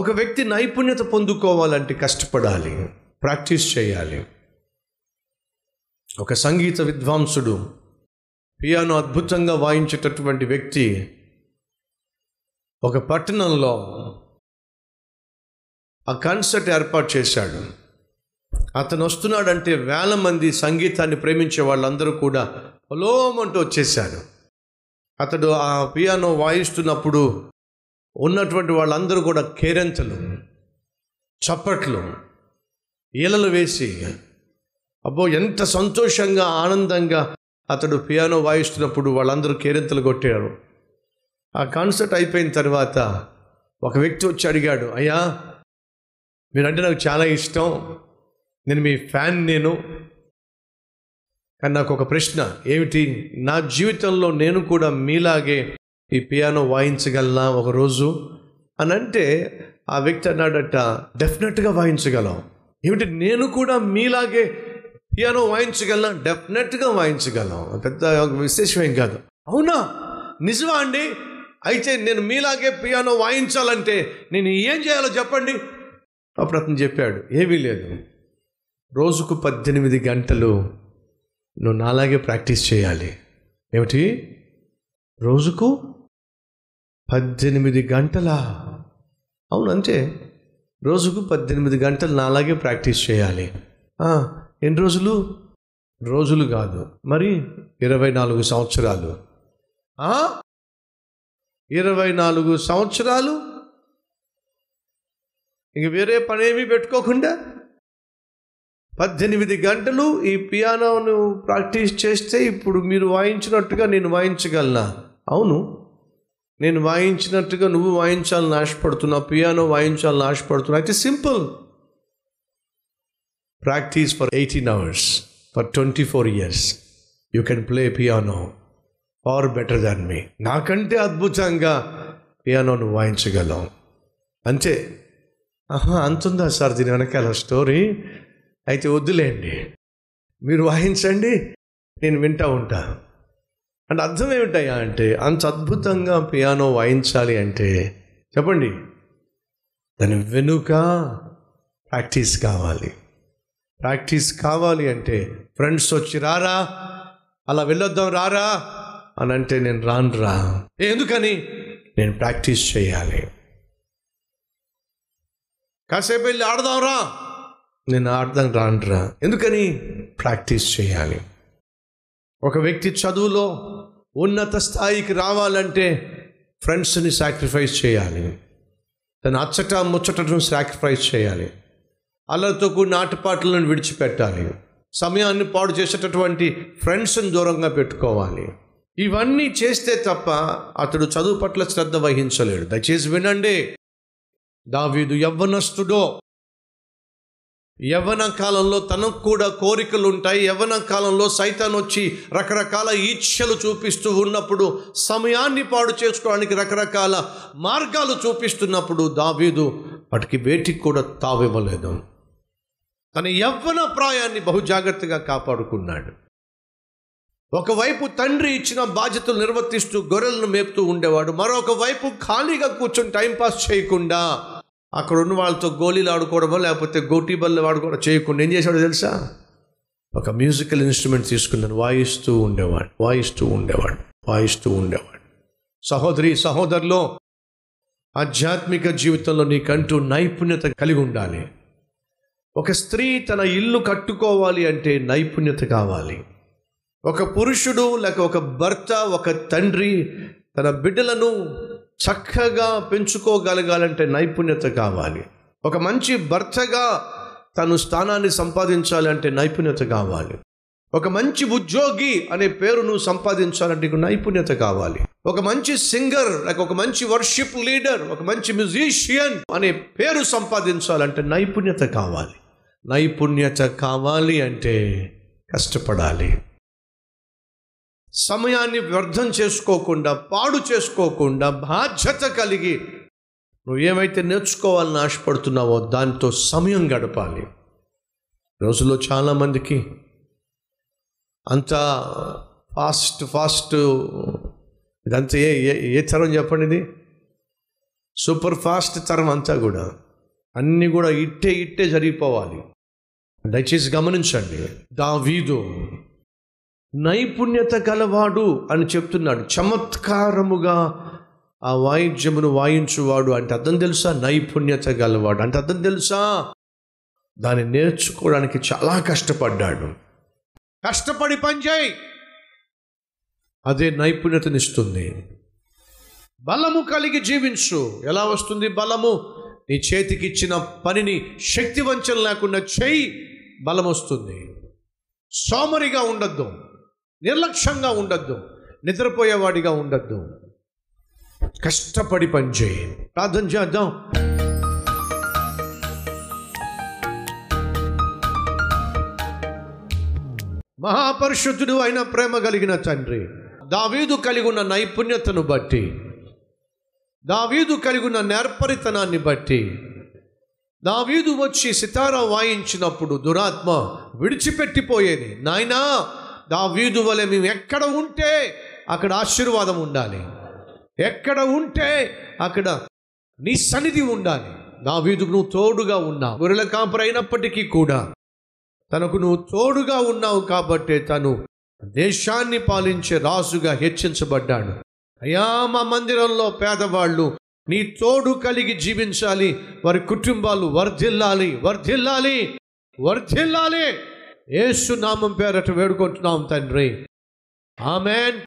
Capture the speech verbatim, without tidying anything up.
ఒక వ్యక్తి నైపుణ్యత పొందుకోవాలంటే కష్టపడాలి, ప్రాక్టీస్ చేయాలి. ఒక సంగీత విద్వాంసుడు, పియానో అద్భుతంగా వాయించేటటువంటి వ్యక్తి ఒక పట్టణంలో ఆ కాన్సర్ట్ ఏర్పాటు చేశాడు. అతను వస్తున్నాడంటే వేల మంది సంగీతాన్ని ప్రేమించే వాళ్ళందరూ కూడా పొలోమంటూ వచ్చేశారు. అతడు ఆ పియానో వాయిస్తున్నప్పుడు ఉన్నటువంటి వాళ్ళందరూ కూడా కేరింతలు, చప్పట్లు, ఈలలు వేసి అబ్బో ఎంత సంతోషంగా ఆనందంగా అతడు పియానో వాయిస్తున్నప్పుడు వాళ్ళందరూ కేరింతలు కొట్టారు. ఆ కాన్సర్ట్ అయిపోయిన తర్వాత ఒక వ్యక్తి వచ్చి అడిగాడు, అయ్యా మీరంటే నాకు చాలా ఇష్టం, నేను మీ ఫ్యాన్ నేను, కానీ నాకు ఒక ప్రశ్న ఏమిటి, నా జీవితంలో నేను కూడా మీలాగే ఈ పియానో వాయించగలనా ఒకరోజు అని అంటే ఆ వ్యక్తి అన్నాడట, డెఫినెట్గా వాయించగలం. ఏమిటి, నేను కూడా మీలాగే పియానో వాయించగలనా? డెఫినెట్గా వాయించగలం, పెద్ద విశేషం ఏం కాదు. అవునా, నిజమా అండి? అయితే నేను మీలాగే పియానో వాయించాలంటే నేను ఏం చేయాలో చెప్పండి. అప్పుడు అతను చెప్పాడు, ఏమీ లేదు, రోజుకు పద్దెనిమిది గంటలు నువ్వు నాలాగే ప్రాక్టీస్ చేయాలి. ఏమిటి, రోజుకు పద్దెనిమిది గంటలా? అవును, అంతే, రోజుకు పద్దెనిమిది గంటలు నాలాగే ప్రాక్టీస్ చేయాలి. ఎన్ని రోజులు? రోజులు కాదు, మరి ఇరవై నాలుగు సంవత్సరాలు. ఇరవై నాలుగు సంవత్సరాలు ఇంక వేరే పనేమీ పెట్టుకోకుండా పద్దెనిమిది గంటలు ఈ పియానోను ప్రాక్టీస్ చేస్తే ఇప్పుడు మీరు వాయించినట్టుగా నేను వాయించగలనా? అవును, నేను వాయించినట్టుగా నువ్వు వాయించాలని ఆశపడుతున్నావు, పియానో వాయించాలని ఆశపడుతున్నావు. అయితే simple, practice for eighteen hours for twenty four years you can play piano or better than me. నాకంటే అద్భుతంగా పియానోను వాయించగలం, అంతే. ఆహా, అంతుందా సార్ దీని వెనకాల స్టోరీ? అయితే వద్దులేండి, మీరు వాయించండి, నేను వింటూ ఉంటాను. అంటే అర్థం ఏమిటయ్యా అంటే, అంత అద్భుతంగా పియానో వాయించాలి అంటే చెప్పండి, దాని వెనుక ప్రాక్టీస్ కావాలి. ప్రాక్టీస్ కావాలి అంటే ఫ్రెండ్స్ వచ్చి రారా, అలా వెళ్ళొద్దాం రారా అని అంటే నేను రాను రా. ఎందుకని? నేను ప్రాక్టీస్ చేయాలి. కాసేపు వెళ్ళి ఆడదాం రా, నేను ఆడదాం రాను రా. ఎందుకని? ప్రాక్టీస్ చేయాలి. ఒక వ్యక్తి చదువులో ఉన్నత స్థాయికి రావాలంటే ఫ్రెండ్స్ని సాక్రిఫైస్ చేయాలి, తన అచ్చట ముచ్చటను సాక్రిఫైస్ చేయాలి, అల్లరితో కూడిన ఆటపాటలను విడిచిపెట్టాలి, సమయాన్ని పాడు చేసేటటువంటి ఫ్రెండ్స్ని దూరంగా పెట్టుకోవాలి. ఇవన్నీ చేస్తే తప్ప అతడు చదువు పట్ల శ్రద్ధ వహించలేడు. దయచేసి వినండి, దావీదు యవ్వనస్తుడో, యవ్వన కాలంలో తనకు కూడా కోరికలు ఉంటాయి. యవ్వన కాలంలో సైతాన్ వచ్చి రకరకాల ఈచ్ఛలు చూపిస్తూ ఉన్నప్పుడు, సమయాన్ని పాడు చేసుకోవడానికి రకరకాల మార్గాలు చూపిస్తున్నప్పుడు దావీదు వాటికి వేటికి కూడా తావివ్వలేదు. తన యవ్వన ప్రాయాన్ని బహుజాగ్రత్తగా కాపాడుకున్నాడు. ఒకవైపు తండ్రి ఇచ్చిన బాధ్యతలు నిర్వర్తిస్తూ గొర్రెలను మేపుతూ ఉండేవాడు, మరొక వైపు ఖాళీగా కూర్చొని టైంపాస్ చేయకుండా అక్కడ ఉన్న వాళ్ళతో గోళీలు ఆడుకోవడమో లేకపోతే గోటీ బళ్ళు ఆడుకోవడం చేయకుండా ఏం చేశాడు తెలుసా? ఒక మ్యూజికల్ ఇన్స్ట్రుమెంట్ తీసుకున్నాను, వాయిస్తూ ఉండేవాడు వాయిస్తూ ఉండేవాడు వాయిస్తూ ఉండేవాడు సహోదరి సహోదరులో, ఆధ్యాత్మిక జీవితంలో నీకంటూ నైపుణ్యత కలిగి ఉండాలి. ఒక స్త్రీ తన ఇల్లు కట్టుకోవాలి అంటే నైపుణ్యత కావాలి. ఒక పురుషుడు లేక ఒక భర్త, ఒక తండ్రి తన బిడ్డలను చక్కగా పెంచుకోగలగాలంటే నైపుణ్యత కావాలి. ఒక మంచి భర్తగా తను స్థానాన్ని సంపాదించాలంటే నైపుణ్యత కావాలి. ఒక మంచి ఉద్యోగి అనే పేరును సంపాదించాలంటే నీకు నైపుణ్యత కావాలి. ఒక మంచి సింగర్ లేక ఒక మంచి వర్షిప్ లీడర్, ఒక మంచి మ్యూజిషియన్ అనే పేరు సంపాదించాలంటే నైపుణ్యత కావాలి. నైపుణ్యత కావాలి అంటే కష్టపడాలి, సమయాన్ని వ్యర్థం చేసుకోకుండా, పాడు చేసుకోకుండా, బాధ్యత కలిగి నువ్వు ఏమైతే నేర్చుకోవాలని ఆశపడుతున్నావో దాంతో సమయం గడపాలి. రోజుల్లో చాలామందికి అంత ఫాస్ట్ ఫాస్ట్ ఇదంతా ఏ ఏ తరం చెప్పండి, ఇది సూపర్ ఫాస్ట్ తరం అంతా కూడా అన్నీ కూడా ఇట్టే ఇట్టే జరిగిపోవాలి. దయచేసి గమనించండి, దావీదు నైపుణ్యత గలవాడు అని చెప్తున్నాడు. చమత్కారముగా ఆ వాయిద్యమును వాయించువాడు అంటే అర్థం తెలుసా? నైపుణ్యత గలవాడు అంటే అర్థం తెలుసా? దాన్ని నేర్చుకోవడానికి చాలా కష్టపడ్డాడు. కష్టపడి పనిచేయి, అదే నైపుణ్యతనిస్తుంది. బలము కలిగి జీవించు. ఎలా వస్తుంది బలము? నీ చేతికి ఇచ్చిన పనిని శక్తి వంచన లేకుండా చేయి, బలం వస్తుంది. సోమరిగా ఉండద్దు, నిర్లక్ష్యంగా ఉండద్దు, నిద్రపోయేవాడిగా ఉండద్దు. కష్టపడి పనిచేయి. ప్రార్థన చేద్దాం. మహాపరిశుద్ధుడు అయిన ప్రేమ కలిగిన తండ్రి, దావీదు కలిగి ఉన్న నైపుణ్యతను బట్టి, దావీదు కలిగి ఉన్న నేర్పరితనాన్ని బట్టి, దావీదు వచ్చి సితారా వాయించినప్పుడు దురాత్మ విడిచిపెట్టిపోయేది. నాయనా, దావీదు వలె మేము ఎక్కడ ఉంటే అక్కడ ఆశీర్వాదం ఉండాలి, ఎక్కడ ఉంటే అక్కడ నీ సన్నిధి ఉండాలి. దావీదుకు నువ్వు తోడుగా ఉన్నావు. గొర్రెల కాపరైనప్పటికీ కూడా తనకు నువ్వు తోడుగా ఉన్నావు కాబట్టే తను దేశాన్ని పాలించే రాజుగా హెచ్చించబడ్డాడు. అయ్యా, మా మందిరంలో పేదవాళ్ళు నీ తోడు కలిగి జీవించాలి, వారి కుటుంబాలు వర్ధిల్లాలి, వర్ధిల్లాలి, వర్ధిల్లాలి. యేసు నామం పేరట వేడుకుంటున్నాం తండ్రి. ఆమెన్.